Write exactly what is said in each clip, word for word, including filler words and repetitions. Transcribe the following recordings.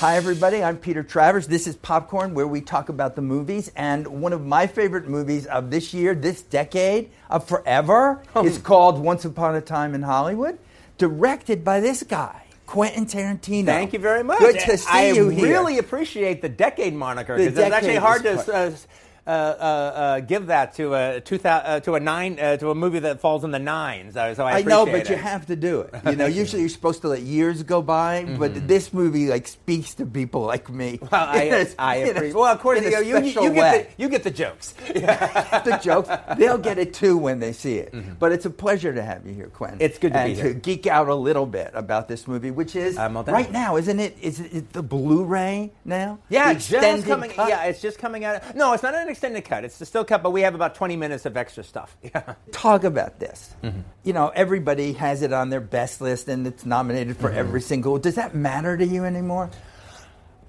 Hi, everybody. I'm Peter Travers. This is Popcorn, where we talk about the movies. And one of my favorite movies of this year, this decade, of forever, oh. is called Once Upon a Time in Hollywood, directed by this guy, Quentin Tarantino. Thank you very much. Good to see I you here. I really appreciate the decade moniker, because it's actually hard to uh, uh, uh, uh, give that to a, uh, to a nine uh, to a movie that falls in the nines. So, so I, I know, but it. you have to do it. You know, usually you're supposed to let years go by, mm-hmm. but this movie like speaks to people like me. Well, I, a, I appreciate. Well, of course, Leo, you, you, you, get the, you get the jokes. the jokes. They'll get it too when they see it. Mm-hmm. But it's a pleasure to have you here, Quentin. It's good to and be here. And to geek out a little bit about this movie, which is um, right now, isn't it? Is it the Blu-ray now? Yeah, it's just coming. Cut? Yeah, it's just coming out. No, it's not an extended cut. It's still cut, but we have about twenty minutes of extra stuff. Yeah. Talk about this. Mm-hmm. You know, everybody has it on their best list, and it's nominated for mm-hmm. every single. Does that matter to you anymore?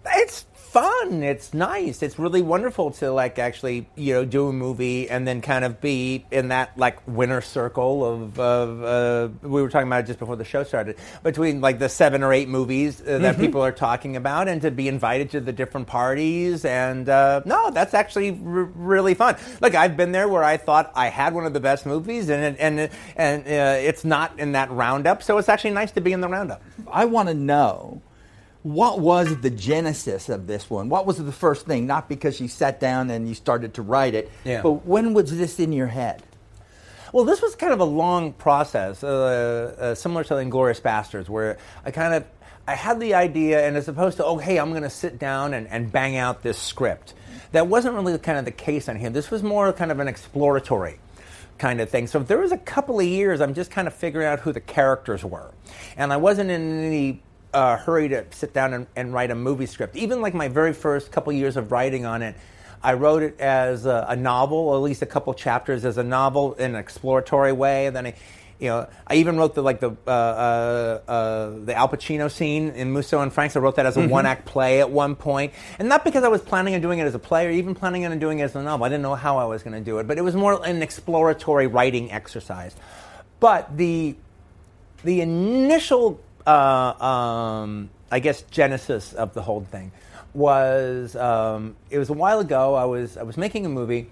It's fun. It's nice. It's really wonderful to like actually, you know, do a movie and then kind of be in that like winner circle of, of uh, we were talking about it just before the show started, between like the seven or eight movies uh, that mm-hmm. people are talking about, and to be invited to the different parties. And uh, no, that's actually r- really fun. Look, I've been there where I thought I had one of the best movies, and and and uh, it's not in that roundup. So it's actually nice to be in the roundup. I want to know, what was the genesis of this one? What was the first thing? Not because you sat down and you started to write it, yeah. but when was this in your head? Well, this was kind of a long process, uh, uh, similar to Inglourious Basterds, where I kind of, I had the idea, and as opposed to, oh, hey, I'm going to sit down and, and bang out this script. That wasn't really kind of the case on here. This was more kind of an exploratory kind of thing. So there was a couple of years I'm just kind of figuring out who the characters were. And I wasn't in any Uh, hurry to sit down and, and write a movie script. Even like my very first couple years of writing on it, I wrote it as a, a novel, or at least a couple chapters as a novel in an exploratory way. And then I, you know, I even wrote the like the uh, uh, uh, the Al Pacino scene in Musso and Franks. I wrote that as a mm-hmm. one-act play at one point, and not because I was planning on doing it as a play or even planning on doing it as a novel. I didn't know how I was going to do it, but it was more an exploratory writing exercise. But the the initial Uh, um, I guess genesis of the whole thing was um, it was a while ago. I was I was making a movie,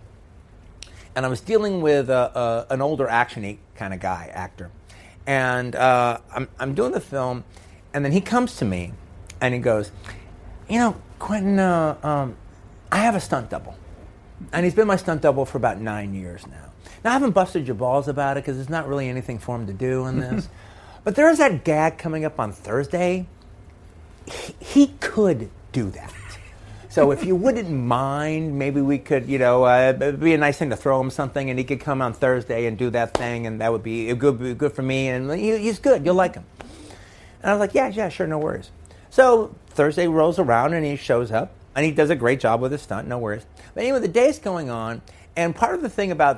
and I was dealing with a, a, an older actiony kind of guy actor, and uh, I'm I'm doing the film, and then he comes to me, and he goes, you know, Quentin, uh, um, I have a stunt double, and he's been my stunt double for about nine years now. Now I haven't busted your balls about it because there's not really anything for him to do in this. But there is that gag coming up on Thursday. He, he could do that. So if you wouldn't mind, maybe we could, you know, uh, it'd be a nice thing to throw him something, and he could come on Thursday and do that thing, and that would be it would be good for me, and he, he's good. You'll like him. And I was like, yeah, yeah, sure, no worries. So Thursday rolls around, and he shows up, and he does a great job with his stunt, no worries. But anyway, the day's going on, and part of the thing about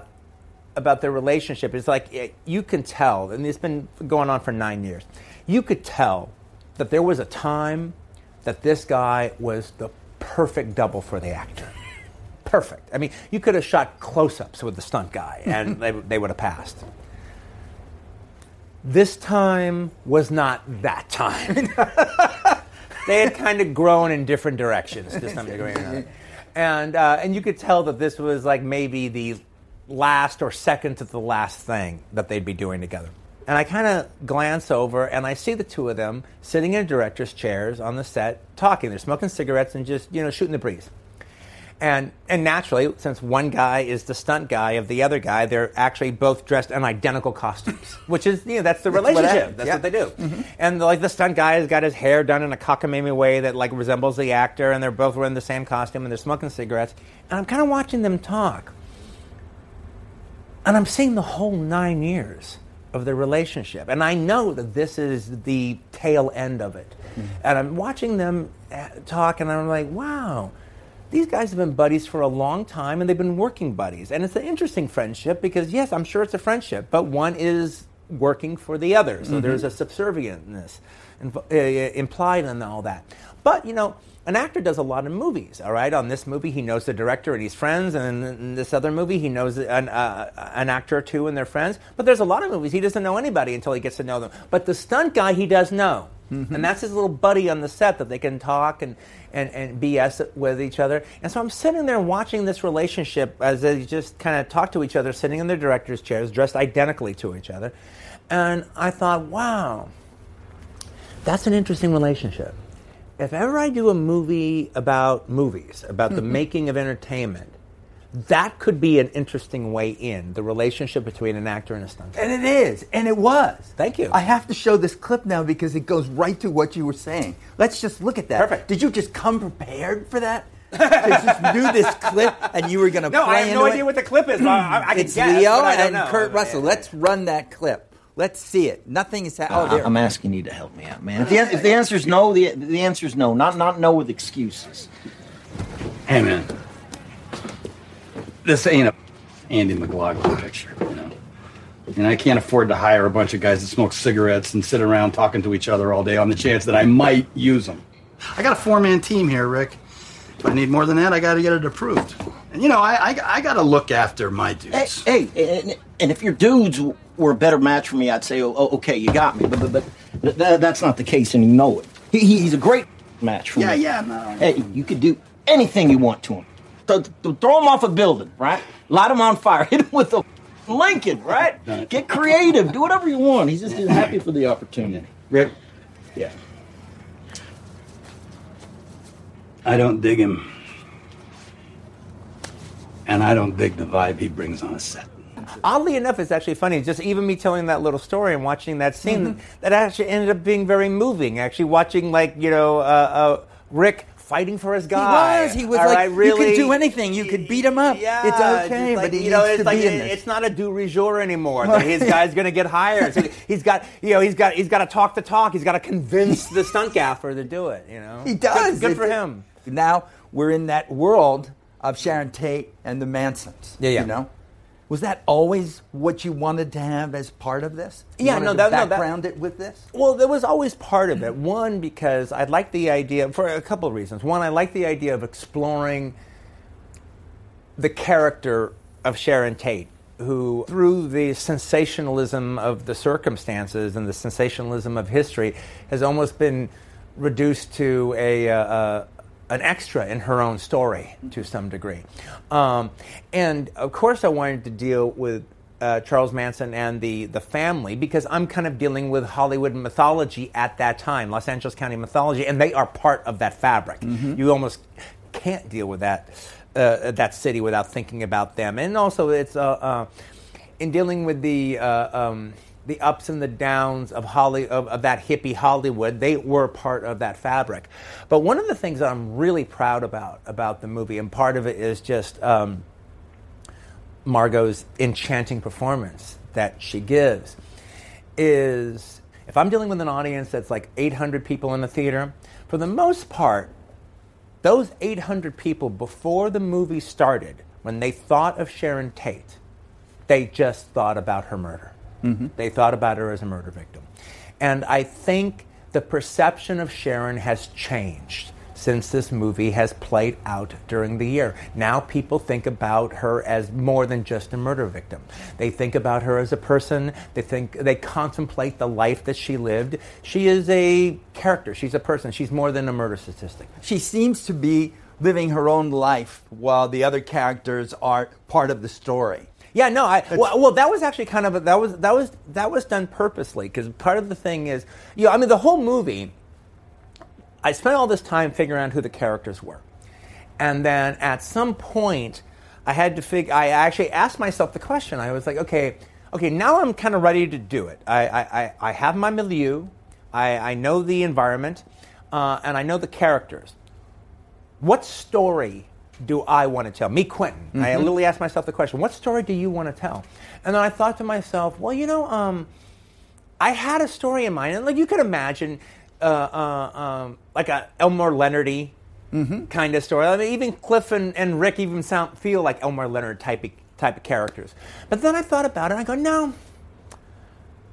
about their relationship is like it, you can tell, and it's been going on for nine years, you could tell that there was a time that this guy was the perfect double for the actor. Perfect. I mean, you could have shot close-ups with the stunt guy, and they, they would have passed. This time was not that time. They had kind of grown in different directions to some degree or another. And, uh, and you could tell that this was like maybe the last or second to the last thing that they'd be doing together. And I kind of glance over, and I see the two of them sitting in director's chairs on the set, talking. They're smoking cigarettes and just, you know, shooting the breeze. And and naturally, since one guy is the stunt guy of the other guy, they're actually both dressed in identical costumes, which is, you know, that's the relationship. That's what, that's yeah. what they do. Mm-hmm. And, like, the stunt guy has got his hair done in a cockamamie way that, like, resembles the actor, and they're both wearing the same costume, and they're smoking cigarettes. And I'm kind of watching them talk. And I'm seeing the whole nine years of their relationship. And I know that this is the tail end of it. Mm-hmm. And I'm watching them talk, and I'm like, wow, these guys have been buddies for a long time, and they've been working buddies. And it's an interesting friendship because, yes, I'm sure it's a friendship, but one is working for the other. So mm-hmm. there's a subservientness implied in all that. But, you know, an actor does a lot of movies, all right? On this movie, he knows the director and he's friends. And in this other movie, he knows an, uh, an actor or two and they're friends. But there's a lot of movies he doesn't know anybody until he gets to know them. But the stunt guy, he does know. Mm-hmm. And that's his little buddy on the set that they can talk and, and, and B S with each other. And so I'm sitting there watching this relationship as they just kind of talk to each other, sitting in their director's chairs, dressed identically to each other. And I thought, wow, that's an interesting relationship. If ever I do a movie about movies, about the making of entertainment, that could be an interesting way in, the relationship between an actor and a stuntman. And it is, and it was. Thank you. I have to show this clip now because it goes right to what you were saying. Let's just look at that. Perfect. Did you just come prepared for that? I just knew this clip and you were going to no, play No, I have no idea it? What the clip is. I, I can it's guess, Leo I don't and know. Kurt Russell. Let's run that clip. Let's see it. Nothing is happening. Oh, I'm asking you to help me out, man. If the, if the answer is no, the, the answer is no. Not, not no with excuses. Hey, man. This ain't a Andy McLaughlin picture, you know. And I can't afford to hire a bunch of guys that smoke cigarettes and sit around talking to each other all day on the chance that I might use them. I got a four-man team here, Rick. If I need more than that, I got to get it approved. And, you know, I, I, I got to look after my dudes. Hey, hey and, and if your dudes were a better match for me, I'd say, oh, okay, you got me. But, but, but th- that's not the case, and you know it. He, he's a great match for yeah, me. Yeah, yeah. No. Hey, you could do anything you want to him. Th- th- throw him off a building, right? Light him on fire. Hit him with a Lincoln, right? Get creative. Do whatever you want. He's just happy for the opportunity. Rick? Yeah. I don't dig him. And I don't dig the vibe he brings on a set. Oddly enough, it's actually funny. Just even me telling that little story and watching that scene, mm-hmm. that actually ended up being very moving. Actually watching, like, you know, uh, uh, Rick... fighting for his guy. He was. He was All like, right, really, you could do anything. You could beat him up. Yeah, it's okay, like, but he you know, needs it's to like, be in it, this. It's not a do re jour anymore. That his guy's going to get hired. So he's got, you know, he's got, he's got to talk the talk. He's got to convince the stunt gaffer to do it. You know, he does. Good, good for it, him. Now we're in that world of Sharon Tate and the Mansons. Yeah, yeah. You know, was that always what you wanted to have as part of this? You yeah, no, that, to background no, that, it with this? Well, there was always part of it. One, because I liked the idea, for a couple of reasons. One, I liked the idea of exploring the character of Sharon Tate, who, through the sensationalism of the circumstances and the sensationalism of history, has almost been reduced to a... Uh, uh, an extra in her own story to some degree. Um, and of course I wanted to deal with uh, Charles Manson and the, the family because I'm kind of dealing with Hollywood mythology at that time, Los Angeles County mythology, and they are part of that fabric. Mm-hmm. You almost can't deal with that uh, that city without thinking about them. And also it's uh, uh, in dealing with the... Uh, um, the ups and the downs of, Holly, of, of that hippie Hollywood, they were part of that fabric. But one of the things that I'm really proud about, about the movie, and part of it is just um, Margot's enchanting performance that she gives, is if I'm dealing with an audience that's like eight hundred people in the theater, for the most part, those eight hundred people before the movie started, when they thought of Sharon Tate, they just thought about her murder. Mm-hmm. They thought about her as a murder victim. And I think the perception of Sharon has changed since this movie has played out during the year. Now people think about her as more than just a murder victim. They think about her as a person. They think they contemplate the life that she lived. She is a character. She's a person. She's more than a murder statistic. She seems to be living her own life while the other characters are part of the story. Yeah, no. I, well, well, that was actually kind of a, that was that was that was done purposely because part of the thing is, you know, I mean, the whole movie. I spent all this time figuring out who the characters were, and then at some point, I had to figure. I actually asked myself the question. I was like, okay, okay, now I'm kind of ready to do it. I I, I have my milieu, I, I know the environment, uh, and I know the characters. What story do I want to tell? Me, Quentin. Mm-hmm. I literally asked myself the question, what story do you want to tell? And then I thought to myself, well, you know, um, I had a story in mind. And like you could imagine uh, uh, um, like a Elmore Leonard-y mm-hmm. kind of story. I mean, even Cliff and, and Rick even sound feel like Elmore Leonard type of, type of characters. But then I thought about it, and I go, no,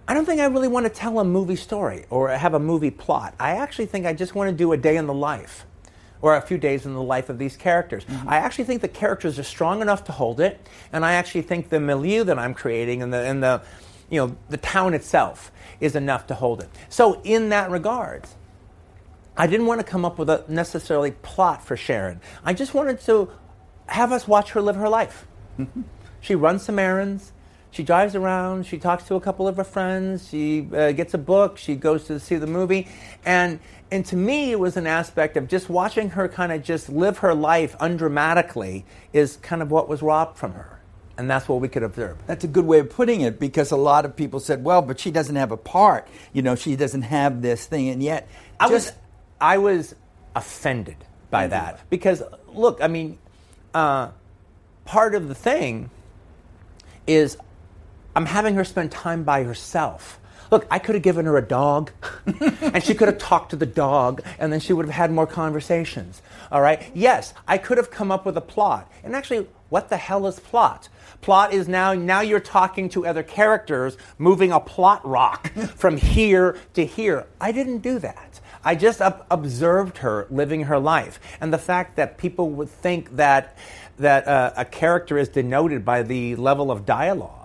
I don't think I really want to tell a movie story or have a movie plot. I actually think I just want to do a day in the life. Or a few days in the life of these characters. Mm-hmm. I actually think the characters are strong enough to hold it, and I actually think the milieu that I'm creating and the and the you know, the town itself is enough to hold it. So in that regard, I didn't want to come up with a necessarily plot for Sharon. I just wanted to have us watch her live her life. Mm-hmm. She runs some errands. She drives around. She talks to a couple of her friends. She uh, gets a book. She goes to see the movie. And and to me, it was an aspect of just watching her kind of just live her life undramatically is kind of what was robbed from her. And that's what we could observe. That's a good way of putting it, because a lot of people said, well, but she doesn't have a part. You know, she doesn't have this thing. And yet, I just... was I was offended by that. Because, look, I mean, uh, part of the thing is... I'm having her spend time by herself. Look, I could have given her a dog, and she could have talked to the dog, and then she would have had more conversations, all right? Yes, I could have come up with a plot. And actually, what the hell is plot? Plot is now, now you're talking to other characters, moving a plot rock from here to here. I didn't do that. I just ob- observed her living her life. And the fact that people would think that, that uh, a character is denoted by the level of dialogue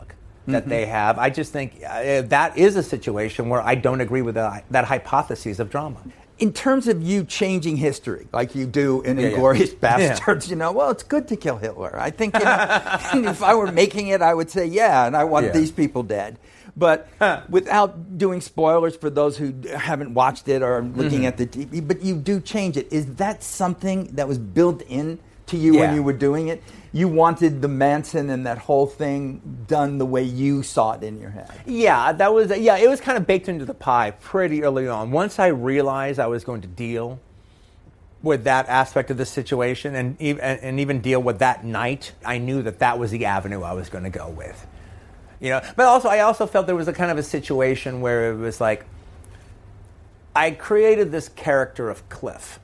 that they have. I just think uh, that is a situation where I don't agree with the, that hypothesis of drama. In terms of you changing history, like you do in yeah, Inglourious yeah. Basterds, yeah. you know, well, it's good to kill Hitler. I think, you know, if I were making it, I would say, yeah, and I want yeah. these people dead. But huh. without doing spoilers for those who haven't watched it or are looking mm-hmm. at the T V, but you do change it. Is that something that was built in to you yeah. when you were doing it? You wanted the Manson and that whole thing done the way you saw it in your head. Yeah, that was yeah. It was kind of baked into the pie pretty early on. Once I realized I was going to deal with that aspect of the situation and and, and even deal with that night, I knew that that was the avenue I was going to go with. You know, but also I also felt there was a kind of a situation where it was like I created this character of Cliff.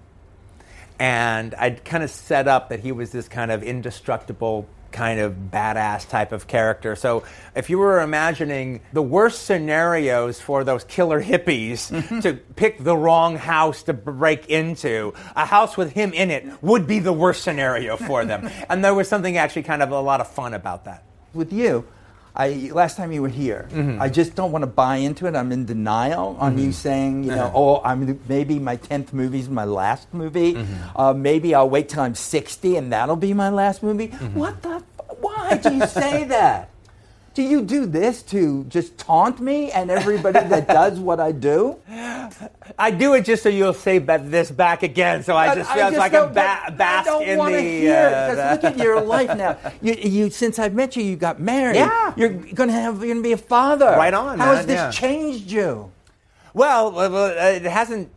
And I'd kind of set up that he was this kind of indestructible, kind of badass type of character. So if you were imagining the worst scenarios for those killer hippies to pick the wrong house to break into, a house with him in it would be the worst scenario for them. And there was something actually kind of a lot of fun about that. With you, I, last time you were here, mm-hmm. I just don't want to buy into it. I'm in denial on mm-hmm. you saying, you know, oh, I'm maybe my tenth movie is my last movie. Mm-hmm. Uh, maybe I'll wait till I'm sixty and that'll be my last movie. Mm-hmm. What the? F- why do you say that? Do you do this to just taunt me and everybody that does what I do? I do it just so you'll say this back again. So I just feel like I'm ba- bask in the... I don't want to hear uh, it. Because look at your life now. You, you, since I've met you, you got married. Yeah. You're going to have. You're going to be a father. Right on. How man, has this yeah. changed you? Well, it hasn't.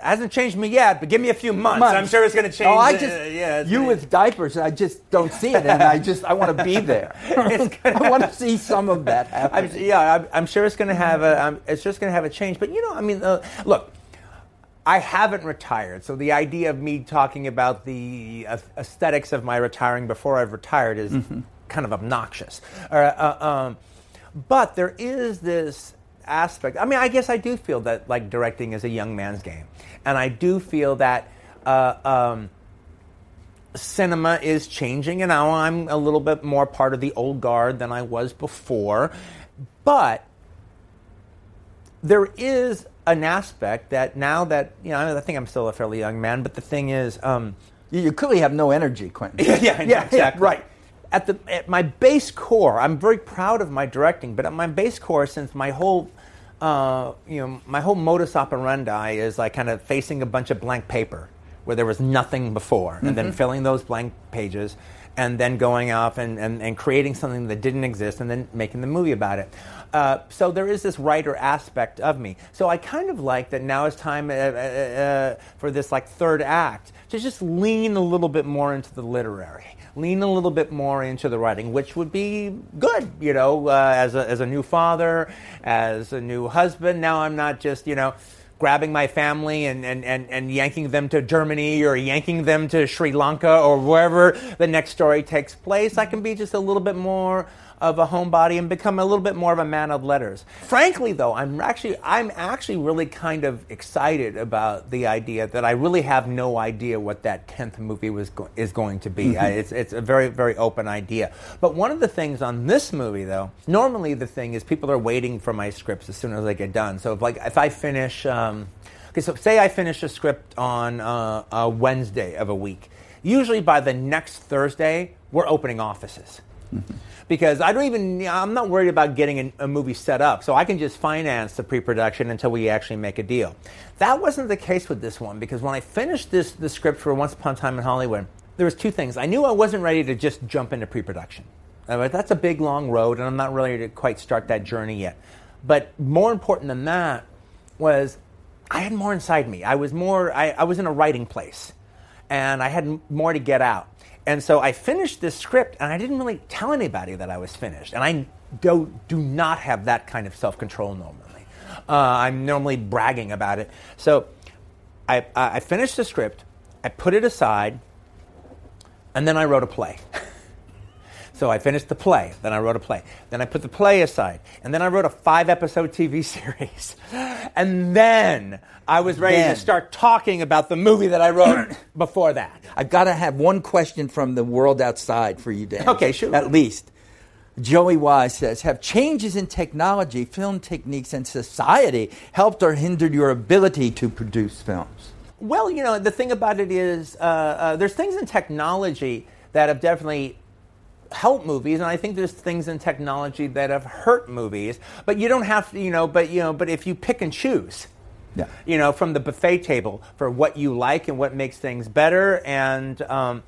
Hasn't changed me yet, but give me a few months. months. I'm sure it's going to change. Oh, I just, uh, yeah, you me. With diapers, I just don't see it, and I just I want to be there. I want to see some of that happen. I'm, yeah, I'm, I'm sure it's going to have a. Um, it's just going to have a change. But you know, I mean, uh, look, I haven't retired, so the idea of me talking about the uh, aesthetics of my retiring before I've retired is mm-hmm. kind of obnoxious. Uh, uh, um, but there is this aspect. I mean, I guess I do feel that like directing is a young man's game. And I do feel that uh, um, cinema is changing, and now I'm a little bit more part of the old guard than I was before. But there is an aspect that now that, you know, I think I'm still a fairly young man, but the thing is... Um, you, you clearly have no energy, Quentin. yeah, yeah, yeah, exactly. Yeah, right. At the at my base core, I'm very proud of my directing, but at my base core, since my whole... Uh, you know, my whole modus operandi is like kind of facing a bunch of blank paper where there was nothing before, and mm-hmm. then filling those blank pages, and then going off and, and, and creating something that didn't exist, and then making the movie about it. Uh, so there is this writer aspect of me. So I kind of like that now is time uh, uh, uh, for this like third act to just lean a little bit more into the literary. Lean a little bit more into the writing, which would be good, you know, uh, as a, as a new father, as a new husband. Now I'm not just, you know, grabbing my family and, and, and, and yanking them to Germany or yanking them to Sri Lanka or wherever the next story takes place. I can be just a little bit more of a homebody and become a little bit more of a man of letters. Frankly, though, I'm actually I'm actually really kind of excited about the idea that I really have no idea what that tenth movie was go- is going to be. I, it's it's a very, very open idea. But one of the things on this movie, though, normally the thing is people are waiting for my scripts as soon as I get done. So if, like, if I finish... Um, okay, so say I finish a script on uh, a Wednesday of a week. Usually by the next Thursday, we're opening offices. Mm-hmm. Because I don't even, I'm not worried about getting a, a movie set up. So I can just finance the pre-production until we actually make a deal. That wasn't the case with this one, because when I finished this the script for Once Upon a Time in Hollywood, there was two things. I knew I wasn't ready to just jump into pre-production. Like, that's a big, long road, and I'm not ready to quite start that journey yet. But more important than that was I had more inside me. I was more, I, I was in a writing place. And I had more to get out. And so I finished this script, and I didn't really tell anybody that I was finished. And I do, do not have that kind of self-control normally. Uh, I'm normally bragging about it. So I, I finished the script, I put it aside, and then I wrote a play. So I finished the play, then I wrote a play. Then I put the play aside, and then I wrote a five-episode T V series. And then I was ready then. to start talking about the movie that I wrote before that. I've got to have one question from the world outside for you, Dan. Okay, sure. At least. Joey Wise says, have changes in technology, film techniques, and society helped or hindered your ability to produce films? Well, you know, the thing about it is uh, uh, there's things in technology that have definitely... help movies, and I think there's things in technology that have hurt movies, but you don't have to, you know, but you know, but if you pick and choose, yeah, you know, from the buffet table for what you like and what makes things better, and um,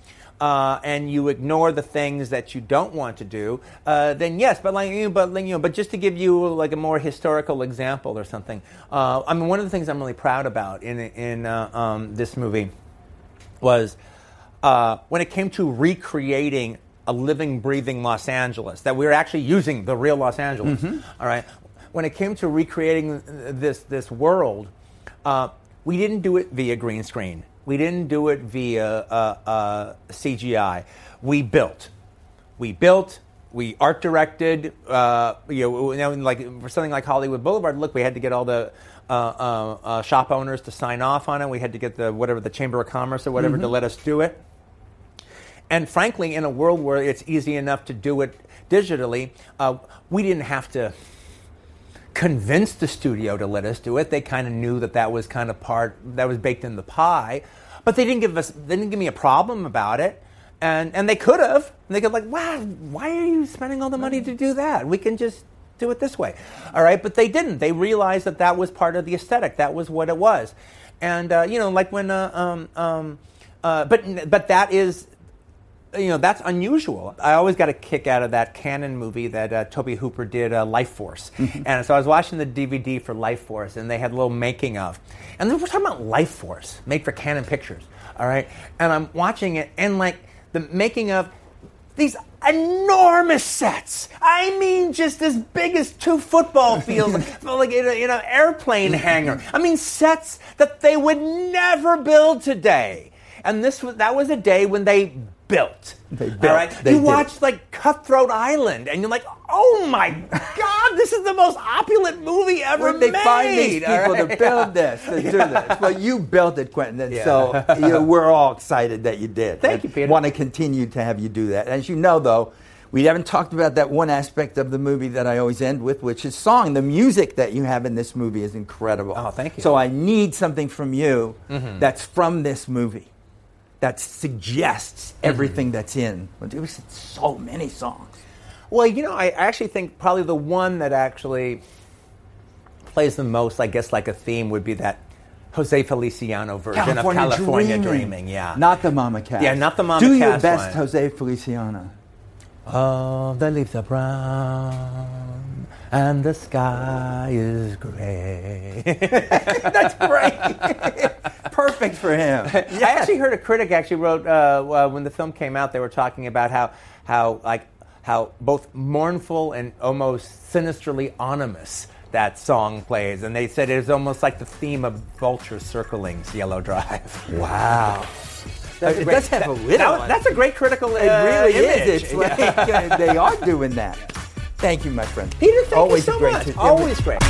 uh, and you ignore the things that you don't want to do, uh, then yes, but like you know, but like, you know, but just to give you like a more historical example or something, uh, I mean, one of the things I'm really proud about in in uh, um, this movie was uh, when it came to recreating a living, breathing Los Angeles, that we were actually using the real Los Angeles. Mm-hmm. All right. When it came to recreating this this world, uh, we didn't do it via green screen. We didn't do it via uh, uh, C G I. We built. We built. We art directed. Uh, you know, like for something like Hollywood Boulevard, look, we had to get all the uh, uh, uh, shop owners to sign off on it. We had to get the whatever the Chamber of Commerce or whatever mm-hmm. to let us do it. And frankly, in a world where it's easy enough to do it digitally, uh, we didn't have to convince the studio to let us do it. They kind of knew that that was kind of part, that was baked in the pie. But they didn't give us, they didn't give me a problem about it. And and they could have. They could like, wow, why are you spending all the money to do that? We can just do it this way. All right, but they didn't. They realized that that was part of the aesthetic. That was what it was. And, uh, you know, like when, uh, um, um, uh, but but that is... You know, that's unusual. I always got a kick out of that Cannon movie that uh, Toby Hooper did, uh, Life Force. Mm-hmm. And so I was watching the D V D for Life Force, and they had a little making of. And they were talking about Life Force, made for Cannon Pictures, all right? And I'm watching it, and, like, the making of these enormous sets. I mean, just as big as two football fields, like in an you know, airplane hangar. I mean, sets that they would never build today. And this was that was a day when they... Built. They built. All right? They you watch like Cutthroat Island, and you're like, "Oh my God, this is the most opulent movie ever Where'd they made." They find these people right? to build yeah. this, to yeah. do this. Well, you built it, Quentin, and yeah. so you know, we're all excited that you did. Thank and you, Peter. Want to continue to have you do that. As you know, though, we haven't talked about that one aspect of the movie that I always end with, which is song. The music that you have in this movie is incredible. Oh, thank you. So I need something from you mm-hmm. that's from this movie. That suggests everything that's in. There was so many songs. Well, you know, I actually think probably the one that actually plays the most, I guess, like a theme would be that Jose Feliciano version California of California Dreaming. Dreaming. Yeah, not the Mama Cass. Yeah, not the Mama Cass. Do your Cass best, line. Jose Feliciano. Oh, the leaves are brown and the sky is gray. That's great. Perfect for him. Yes. I actually heard a critic actually wrote uh, uh, when the film came out. They were talking about how how like how both mournful and almost sinisterly ominous that song plays, and they said it was almost like the theme of Vulture Circling's Yellow Drive. Wow. That's it great, does have that, a little. That, that's a great critical. Uh, it really image. is. It's yeah. like uh, they are doing that. Thank you, my friend. Peter, thank Always you so great much. Always great.